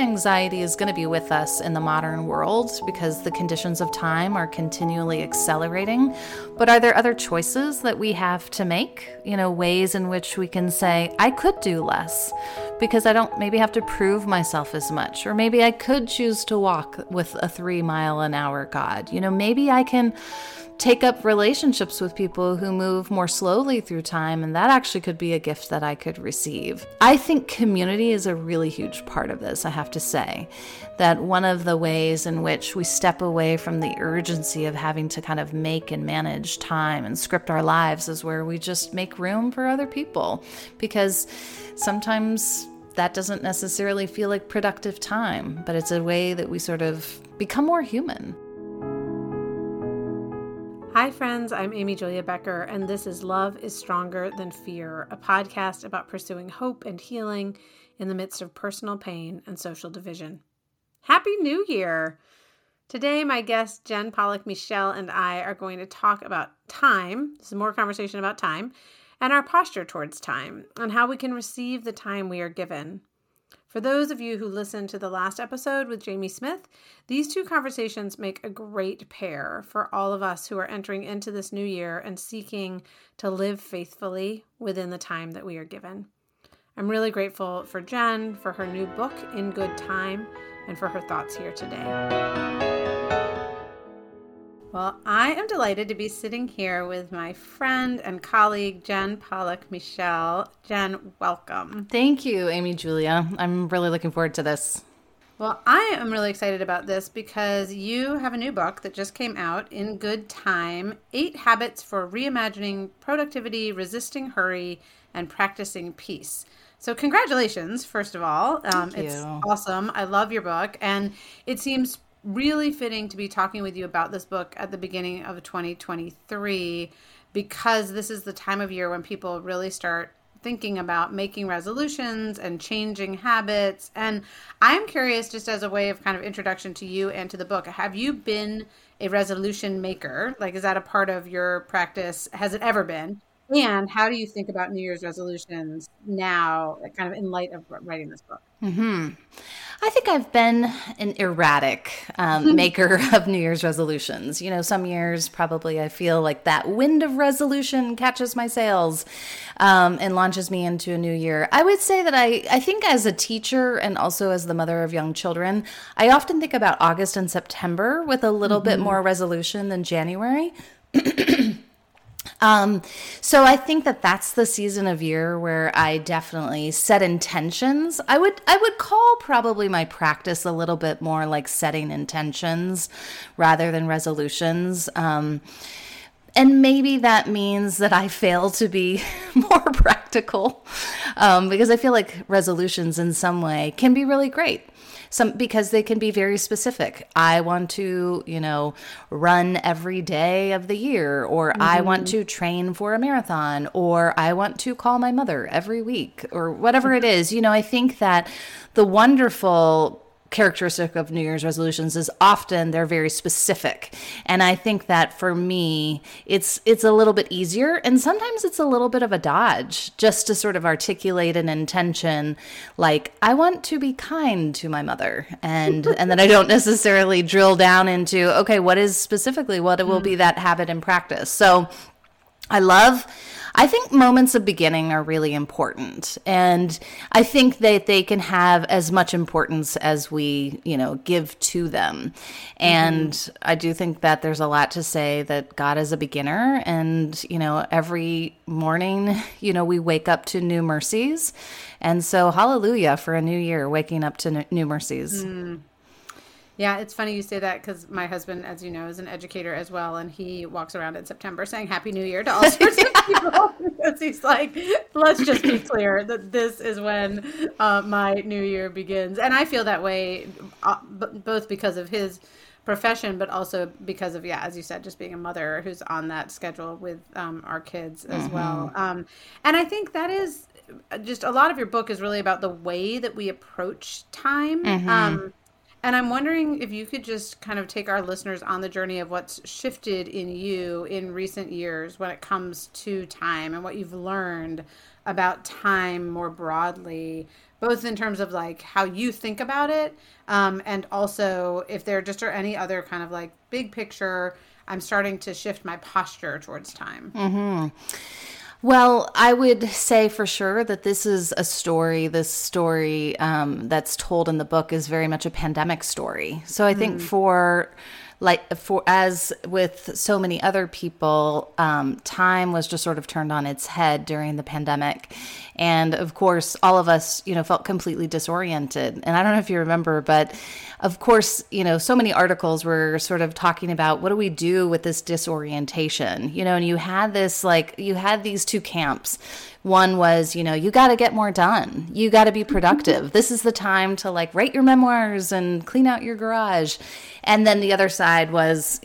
anxiety is going to be with us in the modern world because the conditions of time are continually accelerating. But are there other choices that we have to make? You know, ways in which we can say, I could do less because I don't maybe have to prove myself as much. Or maybe I could choose to walk with a 3-mile-an-hour God. You know, maybe I can take up relationships with people who move more slowly through time, and that actually could be a gift that I could receive. I think community is a really huge part of this, I have to say. That one of the ways in which we step away from the urgency of having to kind of make and manage time and script our lives is where we just make room for other people, because sometimes that doesn't necessarily feel like productive time, but it's a way that we sort of become more human. Hi friends, I'm Amy Julia Becker, and this is Love is Stronger Than Fear, a podcast about pursuing hope and healing in the midst of personal pain and social division. Happy New Year! Today, my guest Jen Pollock Michel and I are going to talk about time. This is more conversation about time and our posture towards time and how we can receive the time we are given. For those of you who listened to the last episode with Jamie Smith, these two conversations make a great pair for all of us who are entering into this new year and seeking to live faithfully within the time that we are given. I'm really grateful for Jen, for her new book, In Good Time, and for her thoughts here today. Well, I am delighted to be sitting here with my friend and colleague, Jen Pollock Michel. Jen, welcome. Thank you, Amy Julia. I'm really looking forward to this. Well, I am really excited about this because you have a new book that just came out, In Good Time, 8 Habits for Reimagining Productivity, Resisting Hurry, and Practicing Peace. So congratulations, first of all. Thank you. It's awesome. I love your book. And it seems really fitting to be talking with you about this book at the beginning of 2023, because this is the time of year when people really start thinking about making resolutions and changing habits. And I'm curious, just as a way of kind of introduction to you and to the book, have you been a resolution maker? Like, is that a part of your practice? Has it ever been? And how do you think about New Year's resolutions now, kind of in light of writing this book? Mm-hmm. I think I've been an erratic maker of New Year's resolutions. You know, some years probably I feel like that wind of resolution catches my sails and launches me into a new year. I would say that I think as a teacher and also as the mother of young children, I often think about August and September with a little bit more resolution than January. So I think that that's the season of year where I definitely set intentions. I would call probably my practice a little bit more like setting intentions rather than resolutions. And maybe that means that I fail to be more practical, because I feel like resolutions in some way can be really great. Because they can be very specific. I want to, you know, run every day of the year, or I want to train for a marathon, or I want to call my mother every week, or whatever it is. You know, I think that the wonderful characteristic of New Year's resolutions is often they're very specific. And I think that for me, it's a little bit easier. And sometimes it's a little bit of a dodge just to sort of articulate an intention, like, I want to be kind to my mother. And then I don't necessarily drill down into, okay, what is specifically, what will be that habit in practice? So I think moments of beginning are really important, and I think that they can have as much importance as we, you know, give to them. And I do think that there's a lot to say that God is a beginner, and, you know, every morning, you know, we wake up to new mercies. And so hallelujah for a new year, waking up to new mercies. Mm. Yeah, it's funny you say that, because my husband, as you know, is an educator as well, and he walks around in September saying Happy New Year to all sorts of people, because he's like, let's just be clear that this is when my new year begins. And I feel that way, both because of his profession, but also because of, as you said, just being a mother who's on that schedule with our kids as well. And I think that is just a lot of your book is really about the way that we approach time. And I'm wondering if you could just kind of take our listeners on the journey of what's shifted in you in recent years when it comes to time and what you've learned about time more broadly, both in terms of like how you think about it, and also if there just are any other kind of like big picture, I'm starting to shift my posture towards time. Mm-hmm. Well, I would say for sure that this is a story, that's told in the book is very much a pandemic story. So I think as with so many other people, time was just sort of turned on its head during the pandemic. And of course, all of us, felt completely disoriented. And I don't know if you remember, but of course, so many articles were sort of talking about what do we do with this disorientation, and you had these two camps. One was, you got to get more done. You got to be productive. This is the time to like write your memoirs and clean out your garage. And then the other side was,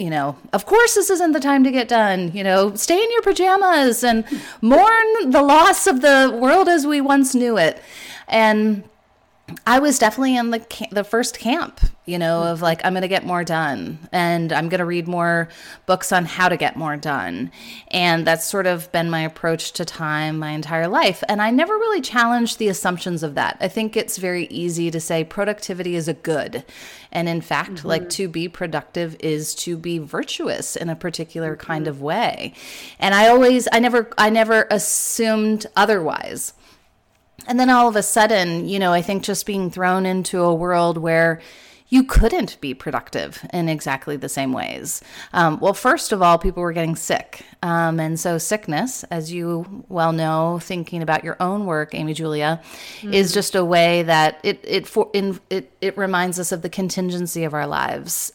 of course, this isn't the time to get done. Stay in your pajamas and mourn the loss of the world as we once knew it. And I was definitely in the first camp, of like, I'm going to get more done and I'm going to read more books on how to get more done. And that's sort of been my approach to time my entire life. And I never really challenged the assumptions of that. I think it's very easy to say productivity is a good. And in fact, like to be productive is to be virtuous in a particular kind of way. And I never assumed otherwise. And then all of a sudden, I think just being thrown into a world where you couldn't be productive in exactly the same ways. Well, first of all, people were getting sick. And so sickness, as you well know, thinking about your own work, Amy Julia, is just a way that it reminds us of the contingency of our lives.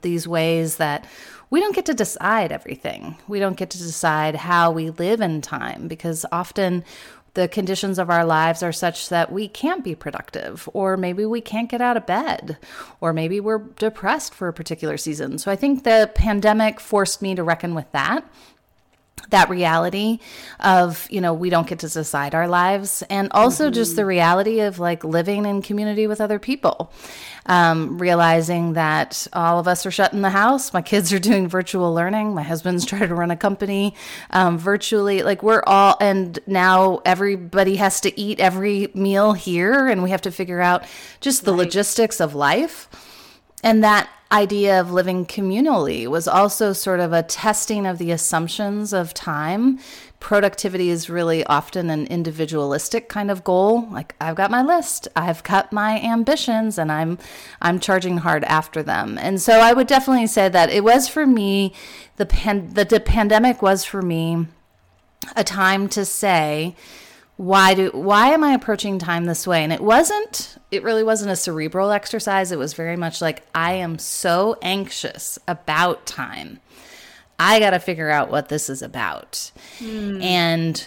These ways that we don't get to decide everything. We don't get to decide how we live in time, because often the conditions of our lives are such that we can't be productive, or maybe we can't get out of bed, or maybe we're depressed for a particular season. So I think the pandemic forced me to reckon with that reality of, we don't get to decide our lives, and also just the reality of like living in community with other people, realizing that all of us are shut in the house. My kids are doing virtual learning. My husband's trying to run a company virtually. Like we're all, and now everybody has to eat every meal here, and we have to figure out just the logistics of life. And that idea of living communally was also sort of a testing of the assumptions of time. Productivity is really often an individualistic kind of goal. Like I've got my list, I've got my ambitions, and I'm charging hard after them. And so I would definitely say that it was for me, the pandemic was for me a time to say, why am I approaching time this way? And it really wasn't a cerebral exercise. It was very much like, I am so anxious about time. I got to figure out what this is about. And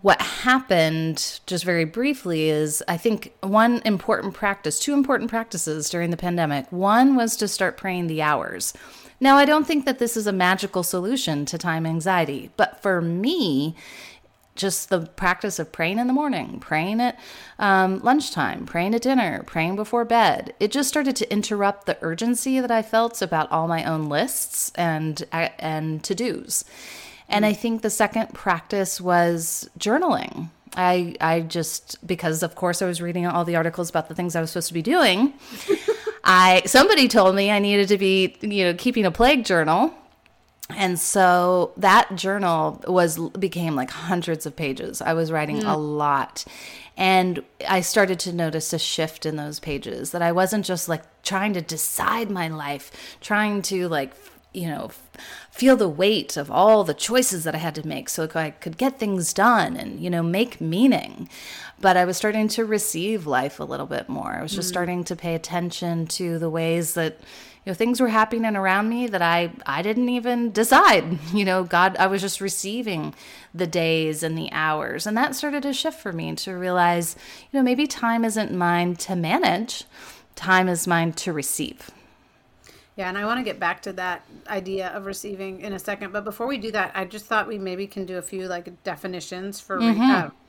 what happened just very briefly is I think two important practices during the pandemic. One was to start praying the hours. Now, I don't think that this is a magical solution to time anxiety, but for me, just the practice of praying in the morning, praying at lunchtime, praying at dinner, praying before bed. It just started to interrupt the urgency that I felt about all my own lists and to-dos. And I think the second practice was journaling. I just, because of course I was reading all the articles about the things I was supposed to be doing, somebody told me I needed to be, keeping a plague journal. And so that journal became like hundreds of pages. I was writing a lot. And I started to notice a shift in those pages, that I wasn't just like trying to decide my life, trying to like, feel the weight of all the choices that I had to make so I could get things done and, make meaning. But I was starting to receive life a little bit more. I was just starting to pay attention to the ways that, things were happening around me that I didn't even decide. I was just receiving the days and the hours. And that started to shift for me to realize, maybe time isn't mine to manage. Time is mine to receive. Yeah, and I want to get back to that idea of receiving in a second. But before we do that, I just thought we maybe can do a few like definitions for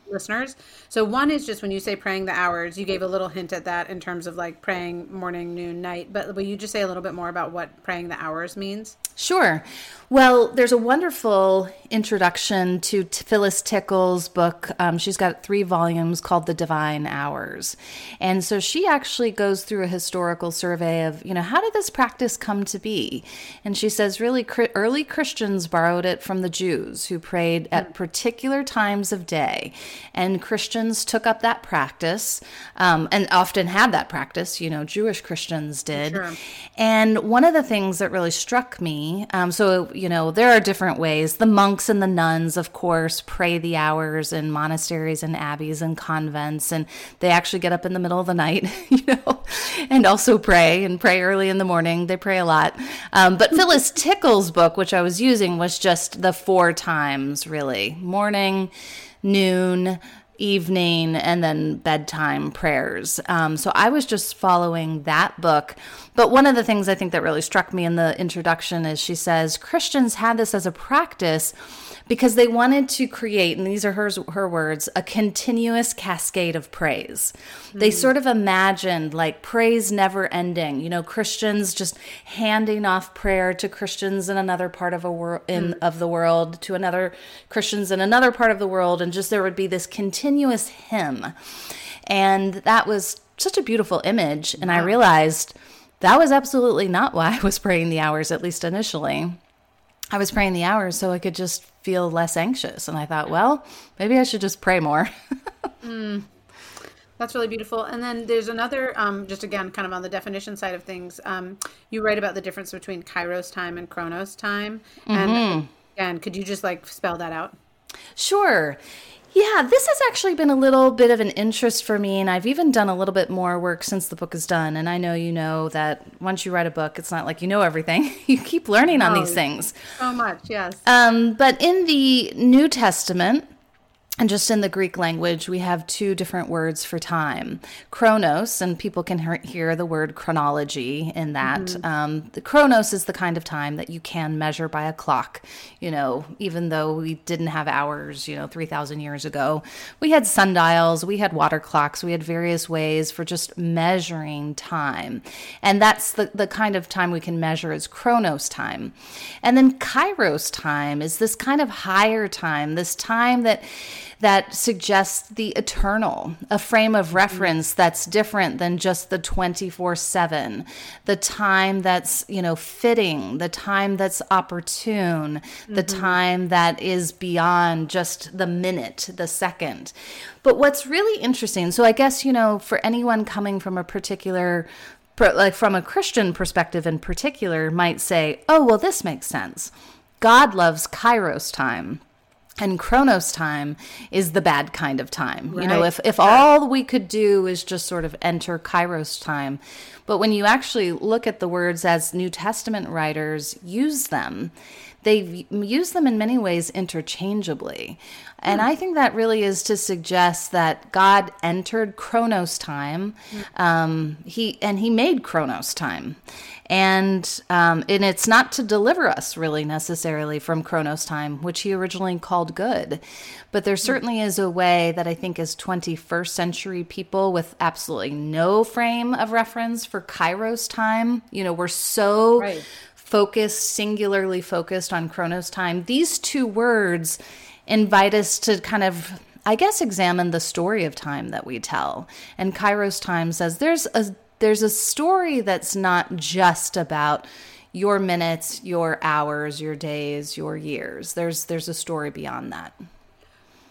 listeners. So one is just when you say praying the hours, you gave a little hint at that in terms of like praying morning, noon, night, but will you just say a little bit more about what praying the hours means? Sure. Well, there's a wonderful introduction to Phyllis Tickle's book. She's got 3 volumes called The Divine Hours. And so she actually goes through a historical survey of, you know, how did this practice come to be? And she says really early Christians borrowed it from the Jews who prayed at particular times of day. And Christians took up that practice and often had that practice, you know, Jewish Christians did. Sure. And one of the things that really struck me, so, you know, there are different ways. The monks and the nuns, of course, pray the hours in monasteries and abbeys and convents, and they actually get up in the middle of the night, you know, and also pray and pray early in the morning. They pray a lot. But Phyllis Tickle's book, which I was using, was just the 4 times, really. Morning, noon, evening, and then bedtime prayers. So I was just following that book. But one of the things I think that really struck me in the introduction is she says, Christians had this as a practice because they wanted to create, and these are her words, a continuous cascade of praise. Mm-hmm. They sort of imagined like praise never ending, you know, Christians just handing off prayer to Christians in another part of the world, to another Christians in another part of the world, and just there would be this continuous hymn. And that was such a beautiful image. And I realized that was absolutely not why I was praying the hours, at least initially. I was praying the hours so I could just feel less anxious. And I thought, well, maybe I should just pray more. That's really beautiful. And then there's another, just again, kind of on the definition side of things, you write about the difference between Kairos time and Chronos time. And again, could you just like spell that out? Sure. Yeah, this has actually been a little bit of an interest for me, and I've even done a little bit more work since the book is done. And I know you know that once you write a book, it's not like you know everything. You keep learning on these things. So much, yes. But in the New Testament, and just in the Greek language, we have 2 different words for time. Chronos, and people can hear the word chronology in that. The chronos is the kind of time that you can measure by a clock. You know, even though we didn't have hours, you know, 3,000 years ago, we had sundials, we had water clocks, we had various ways for just measuring time. And that's the kind of time we can measure is chronos time. And then kairos time is this kind of higher time, this time that suggests the eternal, a frame of reference that's different than just the 24/7, the time that's, you know, fitting, the time that's opportune, the time that is beyond just the minute, the second. But what's really interesting, so I guess, you know, for anyone coming from a particular, like from a Christian perspective in particular, might say, oh, well, this makes sense. God loves Kairos time. And Chronos time is the bad kind of time. Right. You know, if all we could do is just sort of enter Kairos time. But when you actually look at the words as New Testament writers use them, they use them in many ways interchangeably. And I think that really is to suggest that God entered Chronos time. He made Chronos time. And it's not to deliver us really necessarily from Chronos time, which he originally called good. But there certainly is a way that I think as 21st century people with absolutely no frame of reference for Kairos time, you know, we're so focused, singularly focused on Chronos time. These 2 words invite us to kind of, I guess, examine the story of time that we tell. And Kairos time says there's a story that's not just about your minutes, your hours, your days, your years. There's a story beyond that.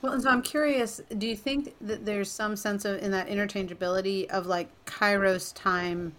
Well, and so I'm curious, do you think that there's some sense of in that interchangeability of like Kairos time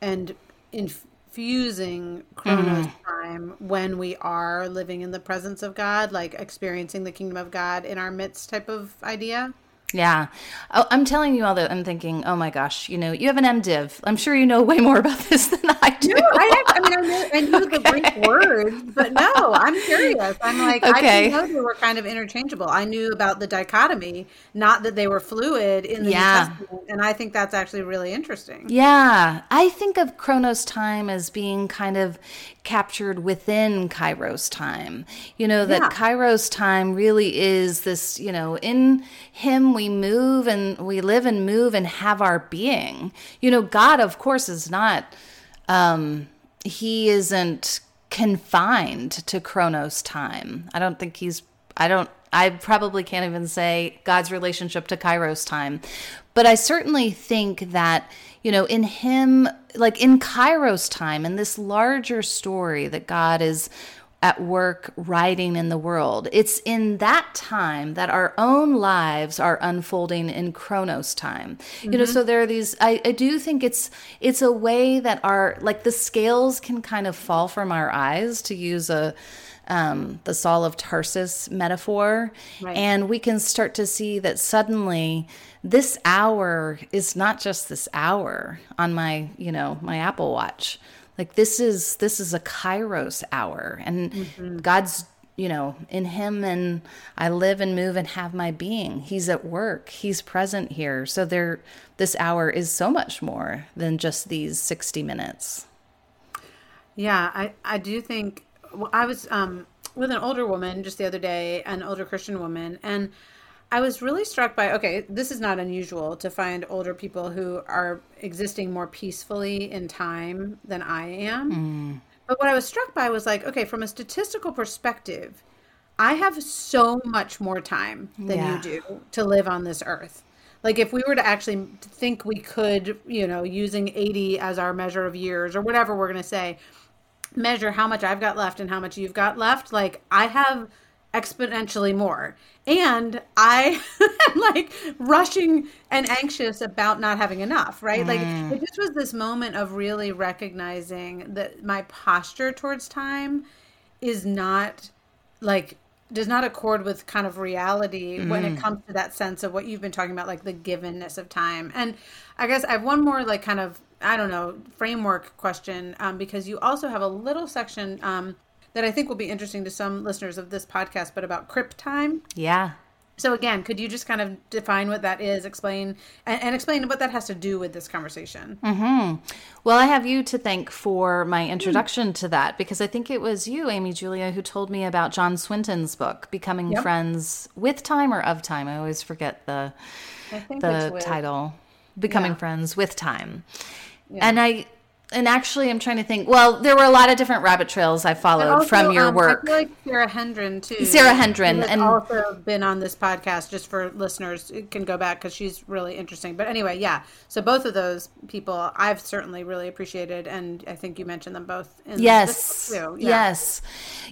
and infusing Chronos time when we are living in the presence of God, like experiencing the kingdom of God in our midst type of idea? Yeah. Oh, I'm telling you all that I'm thinking, oh my gosh, you know, you have an MDiv. I'm sure you know way more about this than I do. No, I knew the Greek word, but no, I'm curious. I'm like, okay. I didn't know they were kind of interchangeable. I knew about the dichotomy, not that they were fluid in the New Testament. And I think that's actually really interesting. Yeah. I think of Chronos time as being kind of captured within Kairos time. You know, that Kairos time really is this, you know, in him we move and we live and move and have our being. You know, God, of course, is not, he isn't confined to Chronos time. I don't think he's, I probably can't even say God's relationship to Kairos time. But I certainly think that, you know, in him, like in Kairos time, in this larger story that God is at work writing in the world, it's in that time that our own lives are unfolding in Chronos time. Mm-hmm. You know, so there are these, I do think it's a way that our, like the scales can kind of fall from our eyes, to use a, the Saul of Tarsus metaphor. Right. And we can start to see that suddenly this hour is not just this hour on my, you know, my Apple Watch. Like this is a Kairos hour, and mm-hmm. God's, you know, in him and I live and move and have my being. He's at work. He's present here. So there, this hour is so much more than just these 60 minutes. Yeah. I do think, well, I was with an older woman just the other day, an older Christian woman, and I was really struck by, okay, this is not unusual to find older people who are existing more peacefully in time than I am. Mm. But what I was struck by was like, okay, from a statistical perspective, I have so much more time than you do to live on this earth. Like if we were to actually think we could, you know, using 80 as our measure of years or whatever we're going to say, measure how much I've got left and how much you've got left, like I have exponentially more. And I am like rushing and anxious about not having enough, right? Mm. Like it just was this moment of really recognizing that my posture towards time is not like, does not accord with kind of reality when it comes to that sense of what you've been talking about, like the givenness of time. And I guess I have one more like kind of, I don't know, framework question, because you also have a little section that I think will be interesting to some listeners of this podcast, but about crypt time. Yeah. So again, could you just kind of define what that is, explain, and explain what that has to do with this conversation? Mm-hmm. Well, I have you to thank for my introduction to that, because I think it was you, Amy Julia, who told me about John Swinton's book, Becoming Friends with Time or of Time. I always forget the title. Becoming Friends with Time. Yeah. And actually I'm trying to think, well, there were a lot of different rabbit trails I followed also, from your work. I feel like Sarah Hendren too. Sarah Hendren. And also been on this podcast, just for listeners, it can go back because she's really interesting. But anyway, yeah. So both of those people I've certainly really appreciated. And I think you mentioned them both. Yes. Yeah. Yes.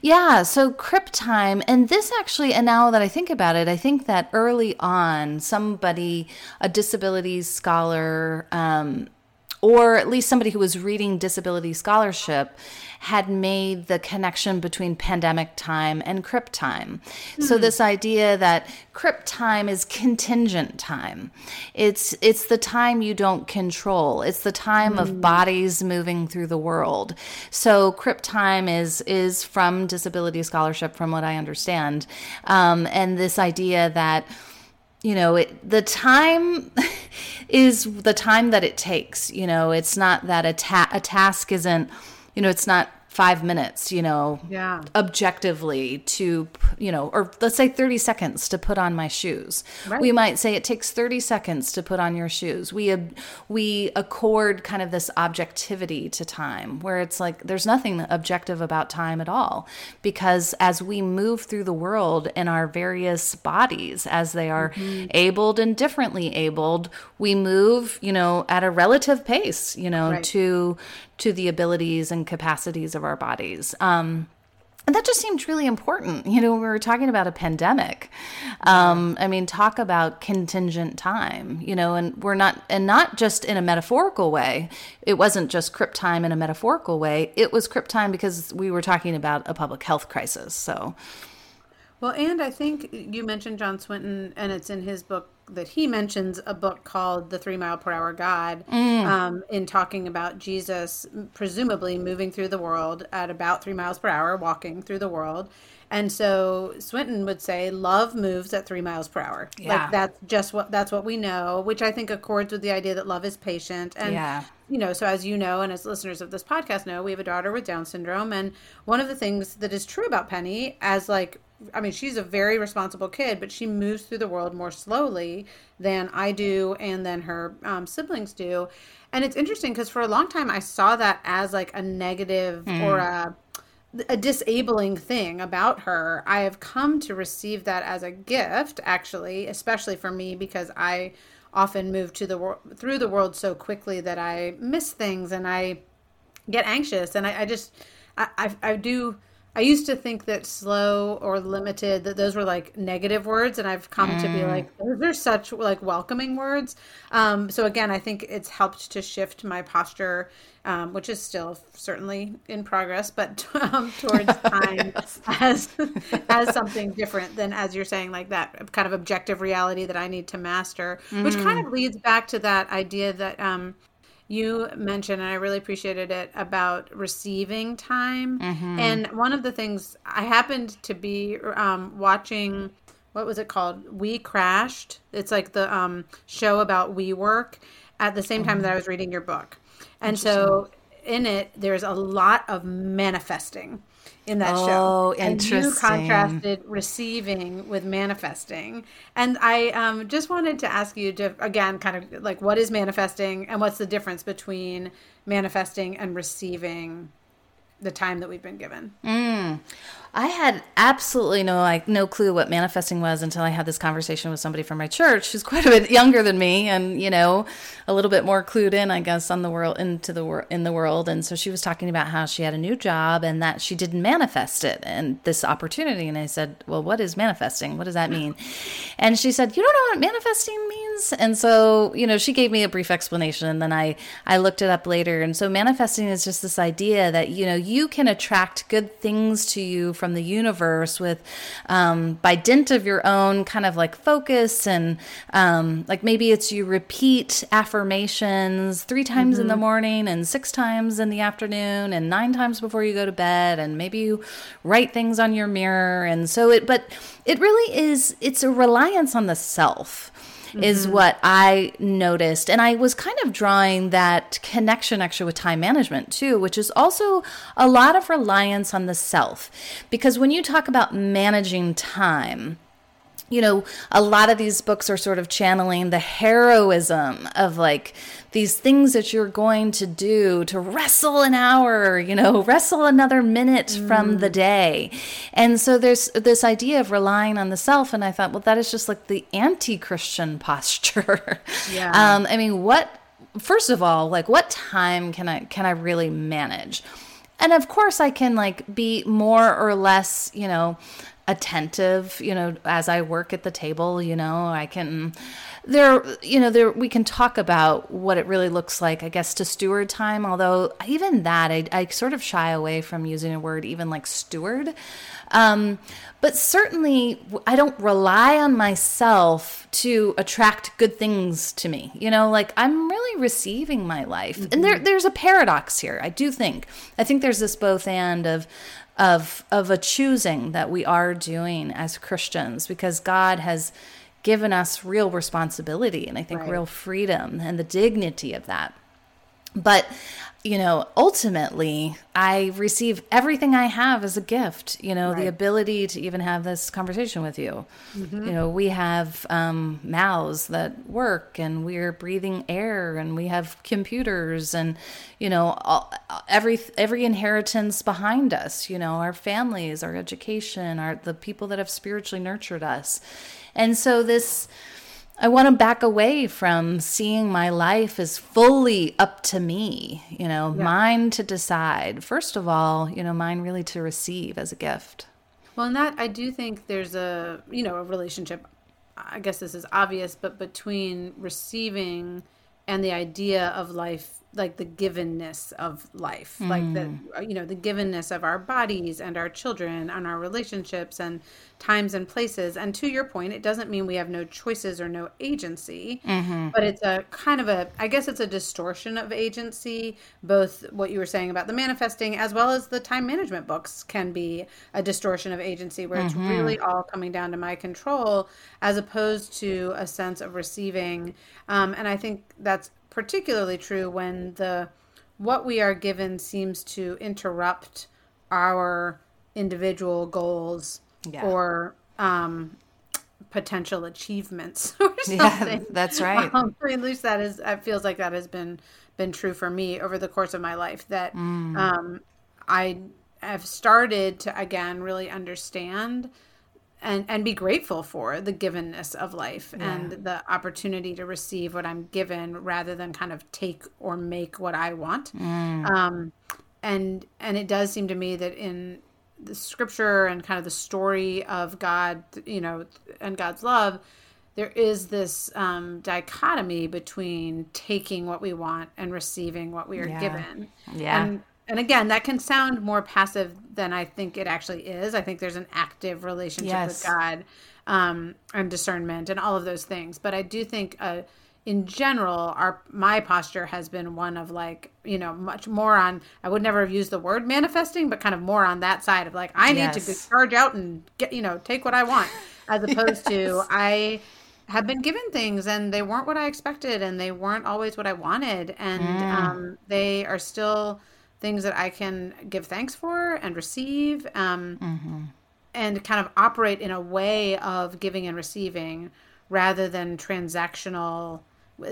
Yeah. So crypt time. And this actually, and now that I think about it, I think that early on somebody, a disabilities scholar, or at least somebody who was reading disability scholarship had made the connection between pandemic time and crypt time. Mm-hmm. So this idea that crypt time is contingent time. It's the time you don't control. It's the time of bodies moving through the world. So crypt time is from disability scholarship, from what I understand. And this idea that, you know, the time is the time that it takes. You know, it's not that a task isn't, you know, it's not 5 minutes, you know, objectively to, you know, or let's say 30 seconds to put on my shoes. Right. We might say it takes 30 seconds to put on your shoes. We accord kind of this objectivity to time, where it's like there's nothing objective about time at all, because as we move through the world in our various bodies, as they are abled and differently abled, we move, you know, at a relative pace, you know, to the abilities and capacities of our bodies. And that just seemed really important. You know, we were talking about a pandemic. I mean, talk about contingent time, you know, and we're not, and not just in a metaphorical way. It wasn't just crypt time in a metaphorical way. It was crypt time because we were talking about a public health crisis. So Well, and I think you mentioned John Swinton, and it's in his book that he mentions a book called The 3 Mile Per Hour God, in talking about Jesus presumably moving through the world at about 3 miles per hour, walking through the world. And so Swinton would say love moves at 3 miles per hour. Yeah. Like that's what we know, which I think accords with the idea that love is patient. And, you know, so as you know, and as listeners of this podcast know, we have a daughter with Down syndrome. And one of the things that is true about Penny, as like, I mean, she's a very responsible kid, but she moves through the world more slowly than I do and than her siblings do. And it's interesting because for a long time I saw that as like a negative or a disabling thing about her. I have come to receive that as a gift, actually, especially for me, because I often move through the world so quickly that I miss things and I get anxious. And I used to think that slow or limited, that those were like negative words. And I've come to be like, those are such like welcoming words. So again, I think it's helped to shift my posture, which is still certainly in progress, but towards time as something different than, as you're saying, like that kind of objective reality that I need to master, which kind of leads back to that idea that, you mentioned, and I really appreciated it, about receiving time. Mm-hmm. And one of the things I happened to be watching, what was it called? We Crashed. It's like the show about WeWork at the same time that I was reading your book. And so in it, there's a lot of manifesting in that show. And you contrasted receiving with manifesting. And I just wanted to ask you to, again, kind of like, what is manifesting and what's the difference between manifesting and receiving the time that we've been given? I had absolutely no clue what manifesting was until I had this conversation with somebody from my church who's quite a bit younger than me and, you know, a little bit more clued in, I guess, on the world, in the world. And so she was talking about how she had a new job and that she didn't manifest it and this opportunity. And I said, well, what is manifesting? What does that mean? And she said, you don't know what manifesting means? And so, you know, she gave me a brief explanation and then I looked it up later. And so manifesting is just this idea that, you know, you can attract good things to you from the universe with, by dint of your own kind of like focus and, like maybe it's you repeat affirmations 3 times in the morning and 6 times in the afternoon and 9 times before you go to bed. And maybe you write things on your mirror. And so but it really is, it's a reliance on the self. Is what I noticed. And I was kind of drawing that connection actually with time management too, which is also a lot of reliance on the self. Because when you talk about managing time, you know, a lot of these books are sort of channeling the heroism of like these things that you're going to do to wrestle an hour, you know, wrestle another minute from the day. And so there's this idea of relying on the self. And I thought, well, that is just like the anti-Christian posture. Yeah. I mean, first of all, like what time can I really manage? And of course I can like be more or less, you know, attentive, you know, as I work at the table, you know, we can talk about what it really looks like, I guess, to steward time. Although even that, I sort of shy away from using a word even like steward. But certainly I don't rely on myself to attract good things to me. You know, like I'm really receiving my life. Mm-hmm. And there's a paradox here. I think there's this both and of a choosing that we are doing as Christians, because God has given us real responsibility and I think real freedom and the dignity of that. But, you know, ultimately I receive everything I have as a gift, you know, the ability to even have this conversation with you. Mm-hmm. You know, we have mouths that work and we're breathing air and we have computers and, you know, every inheritance behind us, you know, our families, our education, the people that have spiritually nurtured us. And so I want to back away from seeing my life as fully up to me, you know, mine to decide. First of all, you know, mine really to receive as a gift. Well, and that I do think there's a, you know, a relationship, I guess this is obvious, but between receiving and the idea of life like the givenness of life, like the, you know, the givenness of our bodies and our children and our relationships and times and places. And to your point, it doesn't mean we have no choices or no agency, but it's a kind of a, I guess it's a distortion of agency. Both what you were saying about the manifesting as well as the time management books can be a distortion of agency where it's really all coming down to my control as opposed to a sense of receiving. And I think that's particularly true when the what we are given seems to interrupt our individual goals or potential achievements or something. Yeah, that's right. At least that is, it feels like that has been true for me over the course of my life, that I have started to again really understand and be grateful for the givenness of life and the opportunity to receive what I'm given rather than kind of take or make what I want. And it does seem to me that in the scripture and kind of the story of God, you know, and God's love, there is this dichotomy between taking what we want and receiving what we are given. And again, that can sound more passive than I think it actually is. I think there's an active relationship with God and discernment and all of those things. But I do think in general, my posture has been one of like, you know, much more on, I would never have used the word manifesting, but kind of more on that side of like, I need to charge out and get, you know, take what I want, as opposed to I have been given things and they weren't what I expected and they weren't always what I wanted. And they are still things that I can give thanks for and receive and kind of operate in a way of giving and receiving rather than transactional,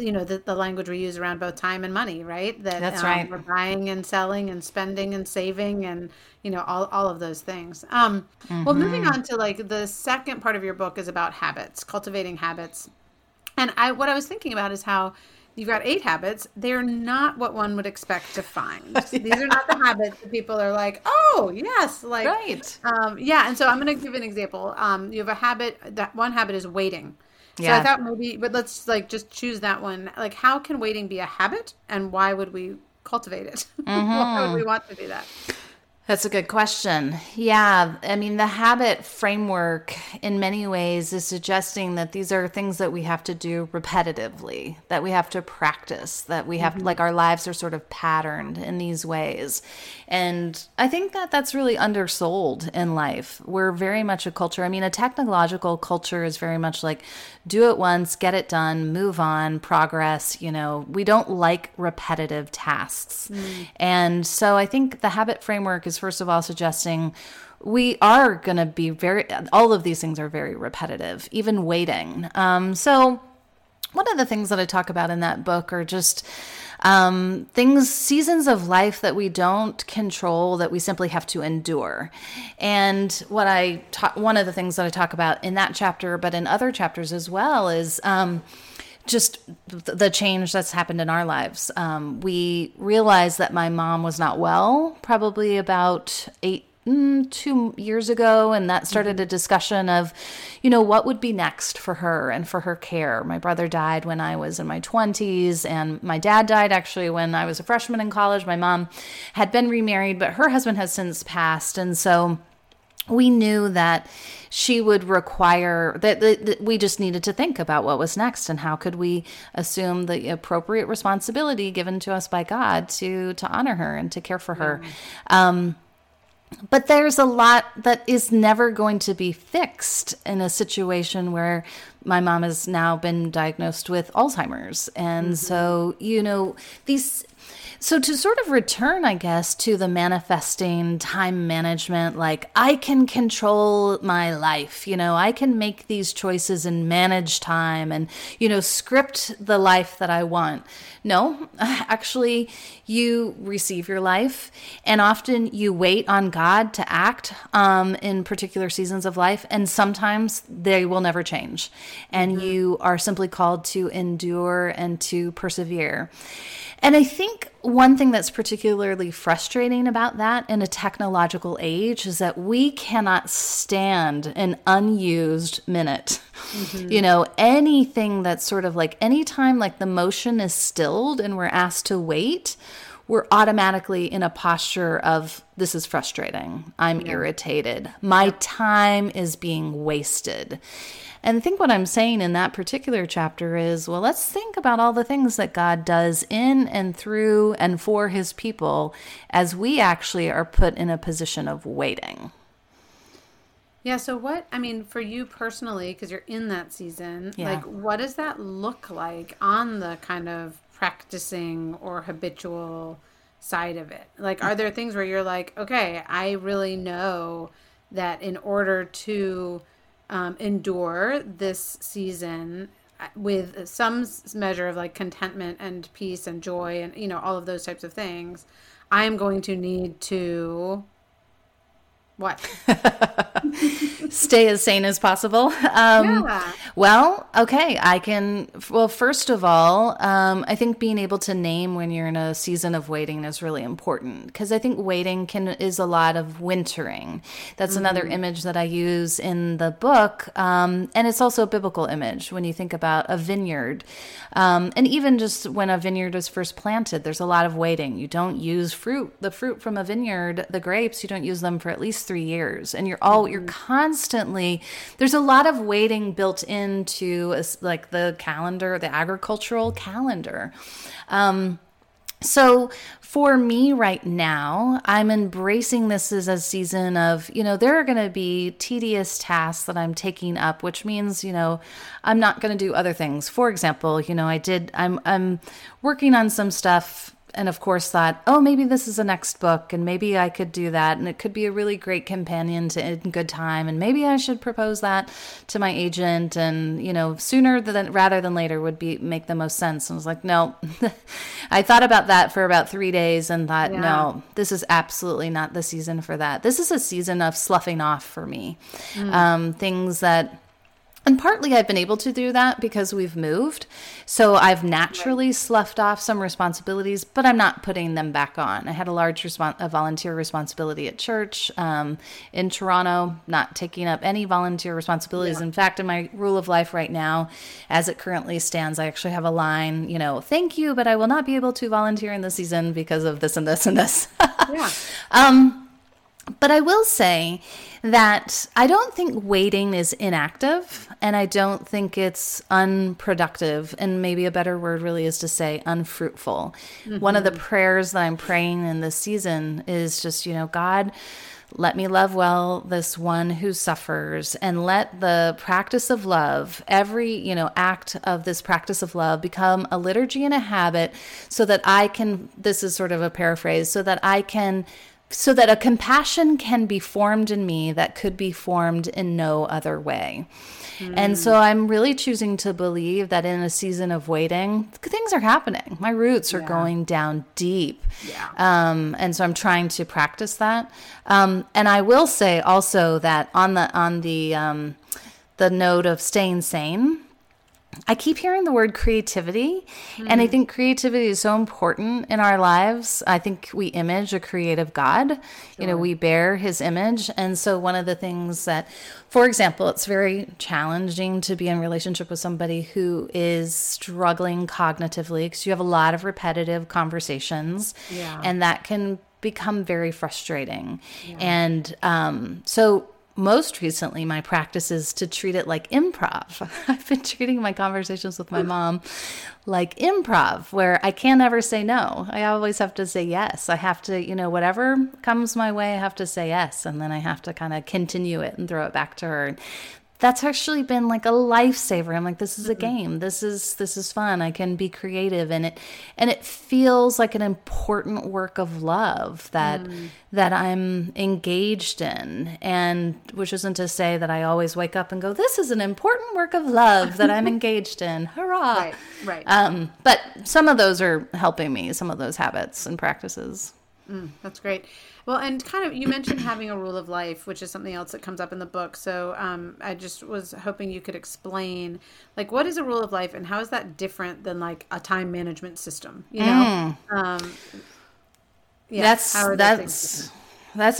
you know, the language we use around both time and money, right? That's right. We're buying and selling and spending and saving and, you know, all of those things. Well, moving on to like the second part of your book is about habits, cultivating habits. And what I was thinking about is how you've got 8 habits. They're not what one would expect to find. These are not the habits that people are like, oh, yes. Like, right. And so I'm going to give an example. You have a habit, that one habit is waiting. So I thought maybe, but let's like just choose that one. Like, how can waiting be a habit and why would we cultivate it? Why would we want to do that? That's a good question. Yeah. I mean, the habit framework in many ways is suggesting that these are things that we have to do repetitively, that we have to practice, that we have like our lives are sort of patterned in these ways. And I think that that's really undersold in life. We're very much a culture. I mean, a technological culture is very much like do it once, get it done, move on, progress. You know, we don't like repetitive tasks. And so I think the habit framework is first of all suggesting we are going to be all of these things are very repetitive, even waiting. So one of the things that I talk about in that book are just seasons of life that we don't control, that we simply have to endure. And what one of the things that I talk about in that chapter, but in other chapters as well, is just the change that's happened in our lives. We realized that my mom was not well, probably about 2 years ago. And that started a discussion of, you know, what would be next for her and for her care. My brother died when I was in my 20s and my dad died actually when I was a freshman in college. My mom had been remarried, but her husband has since passed. And so we knew that she would require that we just needed to think about what was next and how could we assume the appropriate responsibility given to us by God to honor her and to care for her. But there's a lot that is never going to be fixed in a situation where my mom has now been diagnosed with Alzheimer's. And so, you know, so to sort of return, I guess, to the manifesting time management, like I can control my life, you know, I can make these choices and manage time and, you know, script the life that I want. No, actually you receive your life and often you wait on God to act in particular seasons of life, and sometimes they will never change. And mm-hmm. you are simply called to endure and to persevere. And I think one thing that's particularly frustrating about that in a technological age is that we cannot stand an unused minute. Mm-hmm. You know, anything that's sort of like anytime like the motion is stilled and we're asked to wait, we're automatically in a posture of, this is frustrating. I'm irritated. My time is being wasted. And I think what I'm saying in that particular chapter is, well, let's think about all the things that God does in and through and for his people as we actually are put in a position of waiting. Yeah. So what, I mean, for you personally, because you're in that season, like what does that look like on the kind of practicing or habitual side of it? Like, are there things where you're like, okay, I really know that in order to endure this season with some measure of like contentment and peace and joy and, you know, all of those types of things, I'm going to need to what? Stay as sane as possible. Well, okay, I can, well, first of all, I think being able to name when you're in a season of waiting is really important, because I think waiting is a lot of wintering. That's another image that I use in the book. And it's also a biblical image when you think about a vineyard. And even just when a vineyard is first planted, there's a lot of waiting. You don't use the fruit from a vineyard, the grapes, you don't use them for at least 3 years, and you're constantly, there's a lot of waiting built into like the calendar, the agricultural calendar. So for me right now, I'm embracing this as a season of, you know, there are going to be tedious tasks that I'm taking up, which means, you know, I'm not going to do other things. For example, you know, I'm working on some stuff. And of course thought, oh, maybe this is the next book and maybe I could do that. And it could be a really great companion to In Good Time. And maybe I should propose that to my agent. And, you know, rather than later would be make the most sense. And I was like, no, I thought about that for about 3 days and thought, no, this is absolutely not the season for that. This is a season of sloughing off for me. Things that... And partly I've been able to do that because we've moved. So I've naturally sloughed off some responsibilities, but I'm not putting them back on. I had a large volunteer responsibility at church in Toronto, not taking up any volunteer responsibilities. Yeah. In fact, in my rule of life right now, as it currently stands, I actually have a line, you know, thank you, but I will not be able to volunteer in this season because of this and this and this. But I will say that I don't think waiting is inactive, and I don't think it's unproductive, and maybe a better word really is to say unfruitful. Mm-hmm. One of the prayers that I'm praying in this season is just, you know, God, let me love well this one who suffers, and let the practice of love, every, you know, act of this practice of love become a liturgy and a habit so that I can, this is sort of a paraphrase, so that a compassion can be formed in me that could be formed in no other way. And so I'm really choosing to believe that in a season of waiting, things are happening. My roots are going down deep. And so I'm trying to practice that. And I will say also that on the note of staying sane, I keep hearing the word creativity, and I think creativity is so important in our lives. I think we image a creative God. Sure. You know, we bear his image. And so one of the things that, for example, it's very challenging to be in relationship with somebody who is struggling cognitively, because you have a lot of repetitive conversations, and that can become very frustrating. And so most recently, my practice is to treat it like improv. I've been treating my conversations with my mom like improv, where I can't ever say no. I always have to say yes. I have to, you know, whatever comes my way, I have to say yes. And then I have to kind of continue it and throw it back to her. That's actually been like a lifesaver. I'm like, this is a game. This is fun. I can be creative, and it feels like an important work of love that I'm engaged in, and which isn't to say that I always wake up and go, this is an important work of love that I'm engaged in. Hurrah. Right. But some of those are helping me, some of those habits and practices. That's great. Well, and kind of, you mentioned having a rule of life, which is something else that comes up in the book. So I just was hoping you could explain, like, what is a rule of life and how is that different than like a time management system? You know, that's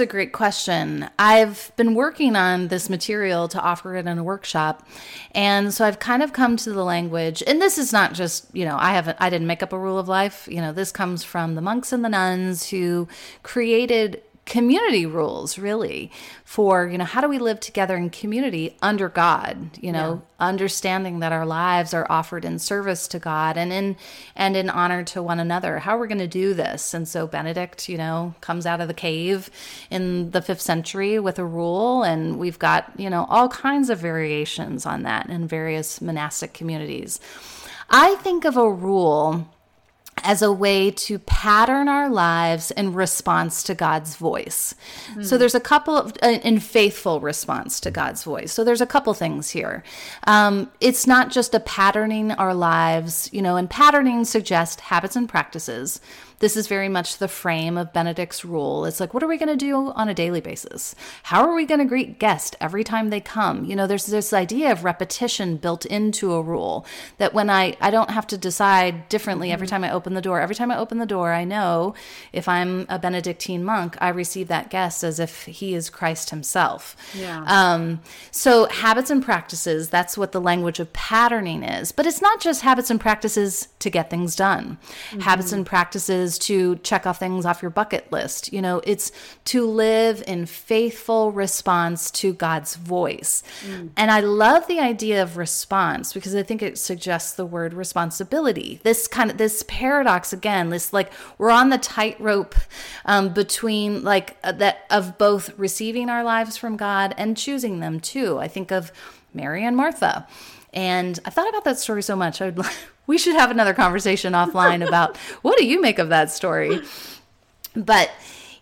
a great question. I've been working on this material to offer it in a workshop. And so I've kind of come to the language, and this is not just, you know, I didn't make up a rule of life. You know, this comes from the monks and the nuns who created community rules, really, for, you know, how do we live together in community under God, you know, understanding that our lives are offered in service to God and in honor to one another. How are we going to do this? And so Benedict, you know, comes out of the cave in the 5th century with a rule, and we've got, you know, all kinds of variations on that in various monastic communities. I think of a rule as a way to pattern our lives in response to God's voice. Mm-hmm. So there's a couple of, in faithful response to God's voice. So there's a couple things here. It's not just a patterning our lives, you know, and patterning suggests habits and practices. This is very much the frame of Benedict's rule. It's like, what are we going to do on a daily basis? How are we going to greet guests every time they come? You know, there's this idea of repetition built into a rule that when I don't have to decide differently every time I open the door. Every time I open the door, I know if I'm a Benedictine monk, I receive that guest as if he is Christ himself. Yeah. So habits and practices, that's what the language of patterning is. But it's not just habits and practices to get things done. Mm-hmm. Habits and practices to check off things off your bucket list. You know, it's to live in faithful response to God's voice. Mm. And I love the idea of response because I think it suggests the word responsibility. This kind of, this paradox again, this like we're on the tightrope between like that of both receiving our lives from God and choosing them too. I think of Mary and Martha. And I've thought about that story so much. We should have another conversation offline about what do you make of that story? But,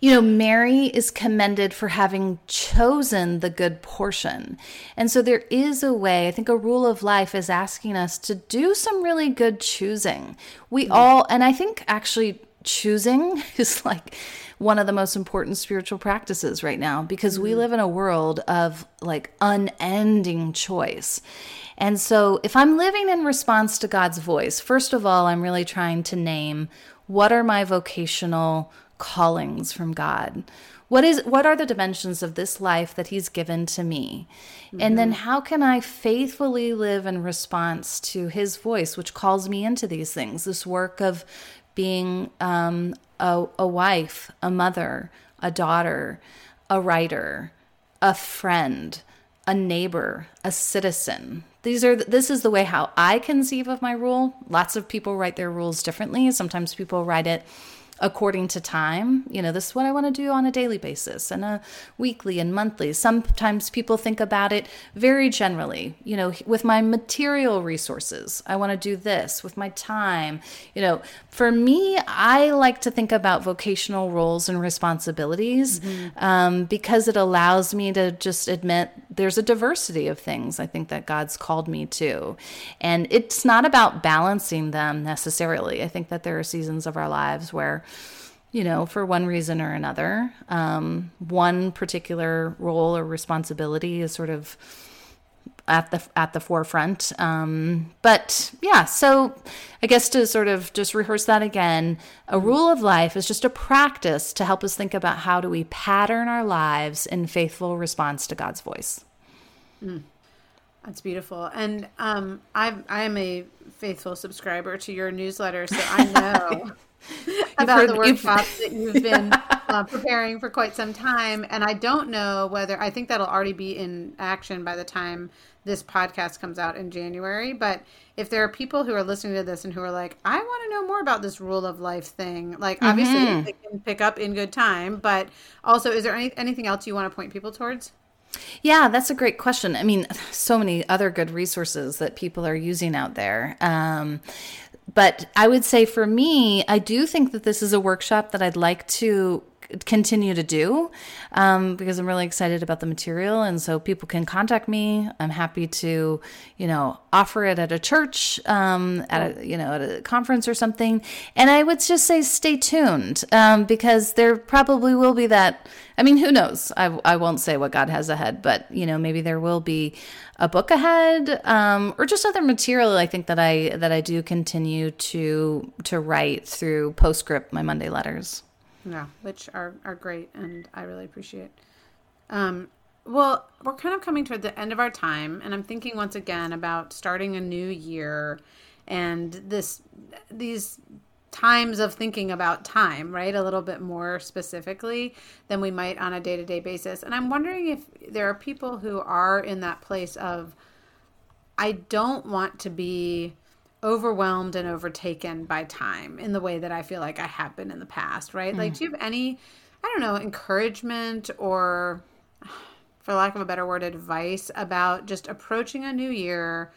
you know, Mary is commended for having chosen the good portion. And so there is a way, I think a rule of life is asking us to do some really good choosing. We all, and I think actually choosing is like one of the most important spiritual practices right now because we live in a world of like unending choice. And so if I'm living in response to God's voice, first of all, I'm really trying to name what are my vocational callings from God? What are the dimensions of this life that he's given to me? Mm-hmm. And then how can I faithfully live in response to his voice, which calls me into these things, this work of being a wife, a mother, a daughter, a writer, a friend, a neighbor, a citizen. This is the way how I conceive of my rule. Lots of people write their rules differently. Sometimes people write it according to time. You know, this is what I want to do on a daily basis and a weekly and monthly. Sometimes people think about it very generally. You know, with my material resources, I want to do this. With my time, you know, for me, I like to think about vocational roles and responsibilities because it allows me to just admit there's a diversity of things I think that God's called me to. And it's not about balancing them necessarily. I think that there are seasons of our lives where, you know, for one reason or another, one particular role or responsibility is sort of at the forefront. So I guess to sort of just rehearse that again, a rule of life is just a practice to help us think about how do we pattern our lives in faithful response to God's voice. That's beautiful. And I'm a faithful subscriber to your newsletter, so I know about the workshops that you've been preparing for quite some time. And I don't know whether, I think that'll already be in action by the time this podcast comes out in January. But if there are people who are listening to this and who are like, I want to know more about this rule of life thing, like obviously they can pick up In Good Time, but also is there anything else you want to point people towards? Yeah, that's a great question. I mean, so many other good resources that people are using out there. But I would say for me, I do think that this is a workshop that I'd like to continue to do, because I'm really excited about the material. And so people can contact me. I'm happy to, you know, offer it at a church, at a conference or something. And I would just say, stay tuned, because there probably will be that. I mean, who knows? I won't say what God has ahead, but you know, maybe there will be a book ahead, or just other material. I think that I do continue to write through Postscript, my Monday letters. Yeah, which are great, and I really appreciate. Well, we're kind of coming toward the end of our time, and I'm thinking once again about starting a new year, and these times of thinking about time, right? A little bit more specifically than we might on a day-to-day basis. And I'm wondering if there are people who are in that place of, I don't want to be overwhelmed and overtaken by time in the way that I feel like I have been in the past, right? Mm-hmm. Like, do you have any, I don't know, encouragement or, for lack of a better word, advice about just approaching a new year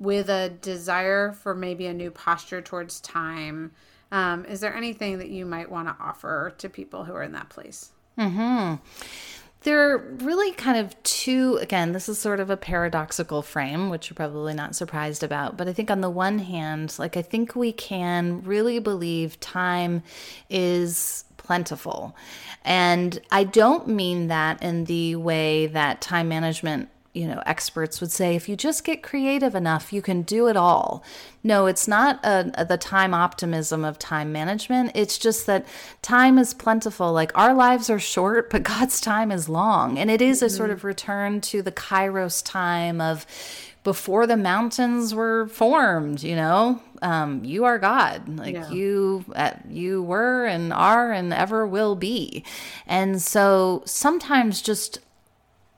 with a desire for maybe a new posture towards time? Is there anything that you might want to offer to people who are in that place? Mm-hmm. There are really kind of two, again, this is sort of a paradoxical frame, which you're probably not surprised about. But I think on the one hand, like, I think we can really believe time is plentiful. And I don't mean that in the way that time management, you know, experts would say, if you just get creative enough, you can do it all. No, it's not the time optimism of time management. It's just that time is plentiful. Like, our lives are short, but God's time is long. And it is a sort of return to the Kairos time of before the mountains were formed, you know, you are God, like you were and are and ever will be. And so sometimes just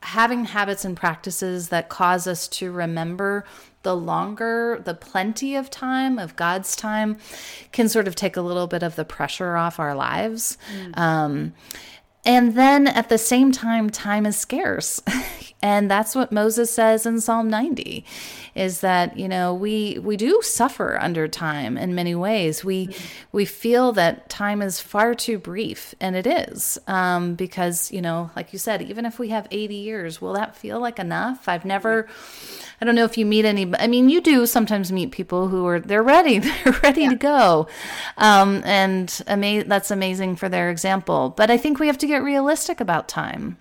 having habits and practices that cause us to remember the longer, the plenty of time, of God's time, can sort of take a little bit of the pressure off our lives. Mm. And then at the same time, time is scarce. And that's what Moses says in Psalm 90, is that, you know, we do suffer under time in many ways. We feel that time is far too brief, and it is, because, you know, like you said, even if we have 80 years, will that feel like enough? I don't know if you meet any, I mean, you do sometimes meet people who are, they're ready to go. And that's amazing for their example. But I think we have to get realistic about time.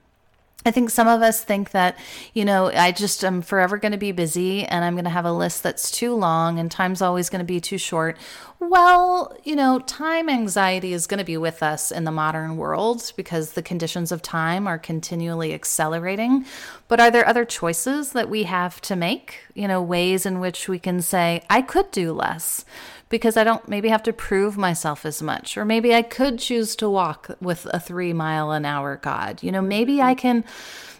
I think some of us think that, you know, I just am forever going to be busy, and I'm going to have a list that's too long, and time's always going to be too short. Well, you know, time anxiety is going to be with us in the modern world because the conditions of time are continually accelerating. But are there other choices that we have to make? You know, ways in which we can say, I could do less, because I don't maybe have to prove myself as much, or maybe I could choose to walk with a 3-mile-an-hour God. You know, maybe I can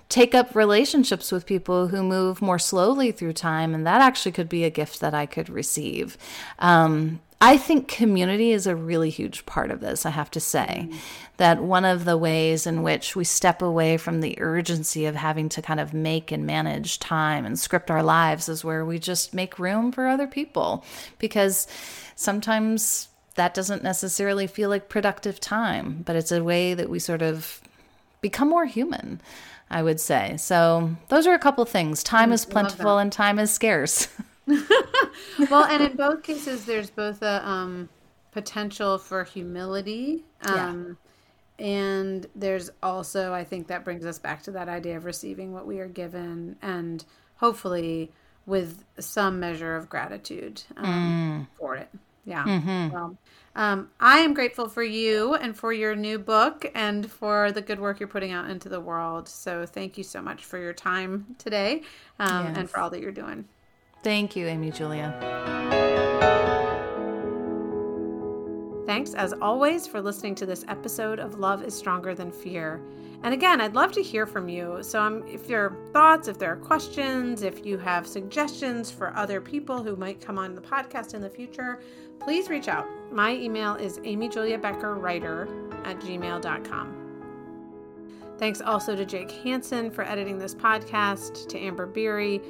take up relationships with people who move more slowly through time, and that actually could be a gift that I could receive. I think community is a really huge part of this, I have to say, that one of the ways in which we step away from the urgency of having to kind of make and manage time and script our lives is where we just make room for other people, because sometimes that doesn't necessarily feel like productive time, but it's a way that we sort of become more human, I would say. So those are a couple things. Time is plentiful and time is scarce. Well, and in both cases, there's both a potential for humility, and there's also, I think that brings us back to that idea of receiving what we are given, and hopefully with some measure of gratitude for it. Yeah. Mm-hmm. Well, I am grateful for you and for your new book and for the good work you're putting out into the world. So thank you so much for your time today, and for all that you're doing. Thank you, Amy Julia. Thanks, as always, for listening to this episode of Love is Stronger Than Fear. And again, I'd love to hear from you. So if there are thoughts, if there are questions, if you have suggestions for other people who might come on the podcast in the future, please reach out. My email is amyjuliabeckerwriter@gmail.com. Thanks also to Jake Hansen for editing this podcast, to Amber Beery,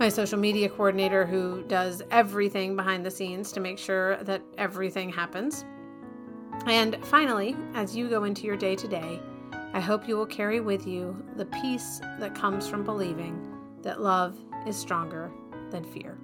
my social media coordinator, who does everything behind the scenes to make sure that everything happens. And finally, as you go into your day today, I hope you will carry with you the peace that comes from believing that love is stronger than fear.